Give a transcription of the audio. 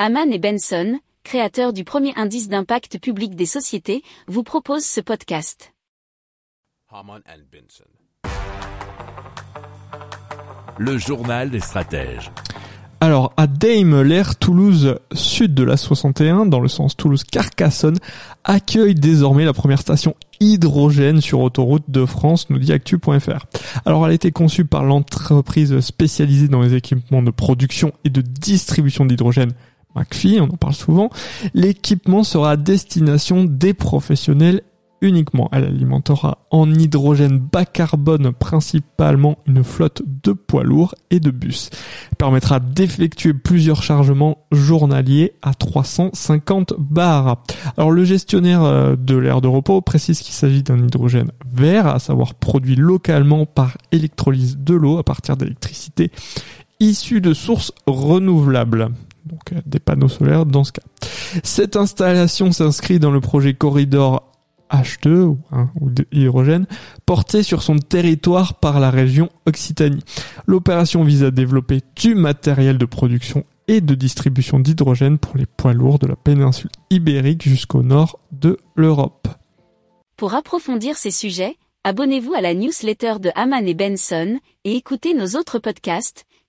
Hamann et Benson, créateurs du premier indice d'impact public des sociétés, vous proposent ce podcast. Hamann et Benson. Le journal des stratèges. Alors, à Deyme, l'aire Toulouse Sud de la 61, dans le sens Toulouse-Carcassonne, accueille désormais la première station hydrogène sur autoroute de France, nous dit Actu.fr. Alors, elle a été conçue par l'entreprise spécialisée dans les équipements de production et de distribution d'hydrogène, McPhy, on en parle souvent. L'équipement sera à destination des professionnels uniquement. Elle alimentera en hydrogène bas carbone principalement une flotte de poids lourds et de bus. Elle permettra d'effectuer plusieurs chargements journaliers à 350 bars. Alors le gestionnaire de l'aire de repos précise qu'il s'agit d'un hydrogène vert, à savoir produit localement par électrolyse de l'eau à partir d'électricité issue de sources renouvelables. Donc des panneaux solaires dans ce cas. Cette installation s'inscrit dans le projet Corridor H2 ou d'hydrogène, porté sur son territoire par la région Occitanie. L'opération vise à développer du matériel de production et de distribution d'hydrogène pour les poids lourds de la péninsule ibérique jusqu'au nord de l'Europe. Pour approfondir ces sujets, abonnez-vous à la newsletter de Hamann et Benson et écoutez nos autres podcasts